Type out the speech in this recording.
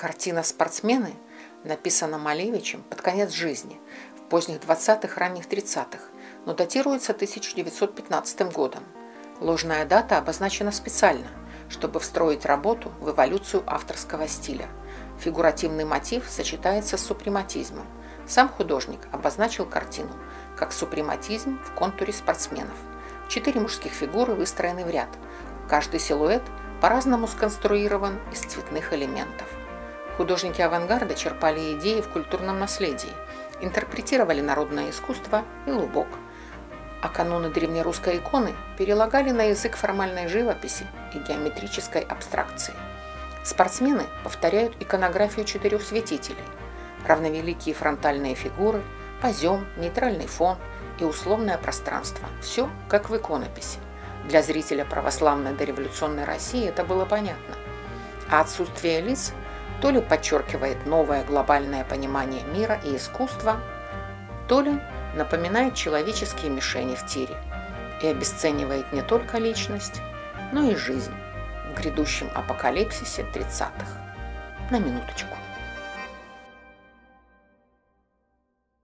Картина «Спортсмены» написана Малевичем под конец жизни, в поздних 20-х, ранних 30-х, но датируется 1915 годом. Ложная дата обозначена специально, чтобы встроить работу в эволюцию авторского стиля. Фигуративный мотив сочетается с супрематизмом. Сам художник обозначил картину как супрематизм в контуре спортсменов. 4 мужских фигуры выстроены в ряд. Каждый силуэт по-разному сконструирован из цветных элементов. Художники авангарда черпали идеи в культурном наследии, интерпретировали народное искусство и лубок. А каноны древнерусской иконы перелагали на язык формальной живописи и геометрической абстракции. Спортсмены повторяют иконографию 4 святителей, равновеликие фронтальные фигуры, позем, нейтральный фон и условное пространство. Все как в иконописи. Для зрителя православной дореволюционной России это было понятно. А отсутствие лиц то ли подчеркивает новое глобальное понимание мира и искусства, то ли напоминает человеческие мишени в тире и обесценивает не только личность, но и жизнь в грядущем апокалипсисе 30-х. На минуточку.